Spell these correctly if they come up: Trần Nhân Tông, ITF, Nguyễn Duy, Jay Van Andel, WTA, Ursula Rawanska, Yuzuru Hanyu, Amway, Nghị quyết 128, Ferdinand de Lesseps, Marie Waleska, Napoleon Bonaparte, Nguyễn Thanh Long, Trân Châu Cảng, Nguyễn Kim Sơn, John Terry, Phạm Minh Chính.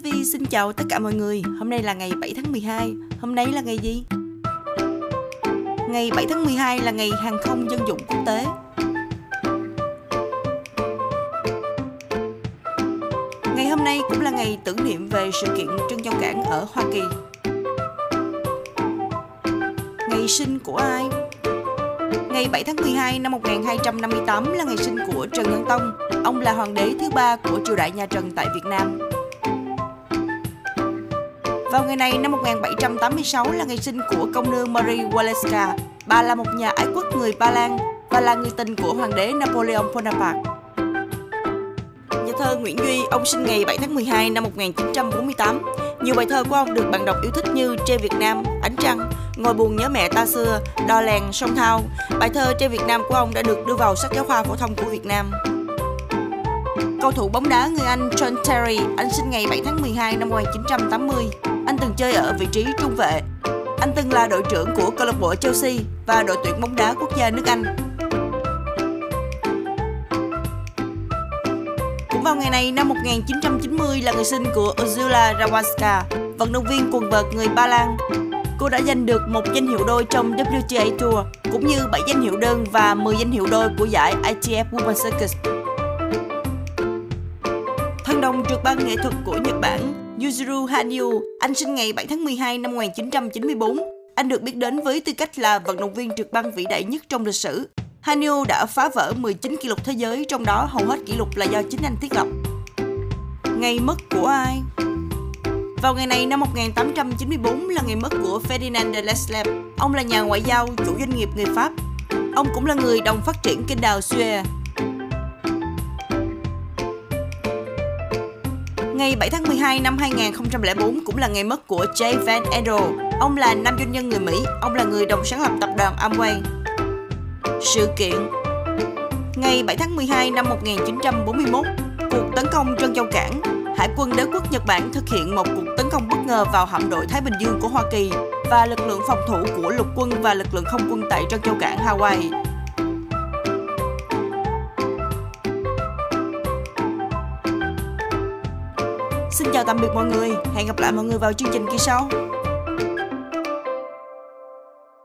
TV xin chào tất cả mọi người. Hôm nay là ngày 7 tháng 12. Hôm nay là ngày gì? Ngày 7 tháng 12 là ngày hàng không dân dụng quốc tế. Ngày hôm nay cũng là ngày tưởng niệm về sự kiện trưng giao cảng ở Hoa Kỳ. Ngày sinh của ai? Ngày 7 tháng 12 năm 1258 là ngày sinh của Trần Nhân Tông. Ông là hoàng đế thứ ba của triều đại nhà Trần tại Việt Nam. Vào ngày này năm 1786 là ngày sinh của công nương Marie Waleska. Bà là một nhà ái quốc người Ba Lan và là người tình của hoàng đế Napoleon Bonaparte. Nhà thơ Nguyễn Duy, ông sinh ngày 7 tháng 12 năm 1948. Nhiều bài thơ của ông được bạn đọc yêu thích như Tre Việt Nam, Ánh Trăng, Ngồi Buồn Nhớ Mẹ Ta Xưa, Đò Lèn, Sông Thao. Bài thơ Tre Việt Nam của ông đã được đưa vào sách giáo khoa phổ thông của Việt Nam. Cầu thủ bóng đá người Anh John Terry, anh sinh ngày 7 tháng 12 năm 1980. Anh từng chơi ở vị trí trung vệ. Anh từng là đội trưởng của câu lạc bộ Chelsea và đội tuyển bóng đá quốc gia nước Anh. Cũng vào ngày này năm 1990 là ngày sinh của Ursula Rawanska, vận động viên quần vợt người Ba Lan. Cô đã giành được một danh hiệu đôi trong WTA Tour, cũng như 7 danh hiệu đơn và 10 danh hiệu đôi của giải ITF Women's Circuit. Thần đồng trượt băng nghệ thuật của Nhật Bản Yuzuru Hanyu, anh sinh ngày 7 tháng 12 năm 1994. Anh được biết đến với tư cách là vận động viên trượt băng vĩ đại nhất trong lịch sử. Hanyu đã phá vỡ 19 kỷ lục thế giới, trong đó hầu hết kỷ lục là do chính anh thiết lập. Ngày mất của ai? Vào ngày này năm 1894 là ngày mất của Ferdinand de Lesseps. Ông là nhà ngoại giao, chủ doanh nghiệp người Pháp. Ông cũng là người đồng phát triển kênh đào Suez. Ngày 7 tháng 12 năm 2004 cũng là ngày mất của Jay Van Andel. Ông là nam doanh nhân người Mỹ. Ông là người đồng sáng lập tập đoàn Amway. Sự kiện ngày 7 tháng 12 năm 1941, cuộc tấn công Trân Châu Cảng. Hải quân đế quốc Nhật Bản thực hiện một cuộc tấn công bất ngờ vào hạm đội Thái Bình Dương của Hoa Kỳ và lực lượng phòng thủ của lục quân và lực lượng không quân tại Trân Châu Cảng Hawaii. Xin chào tạm biệt mọi người, hẹn gặp lại mọi người vào chương trình kỳ sau.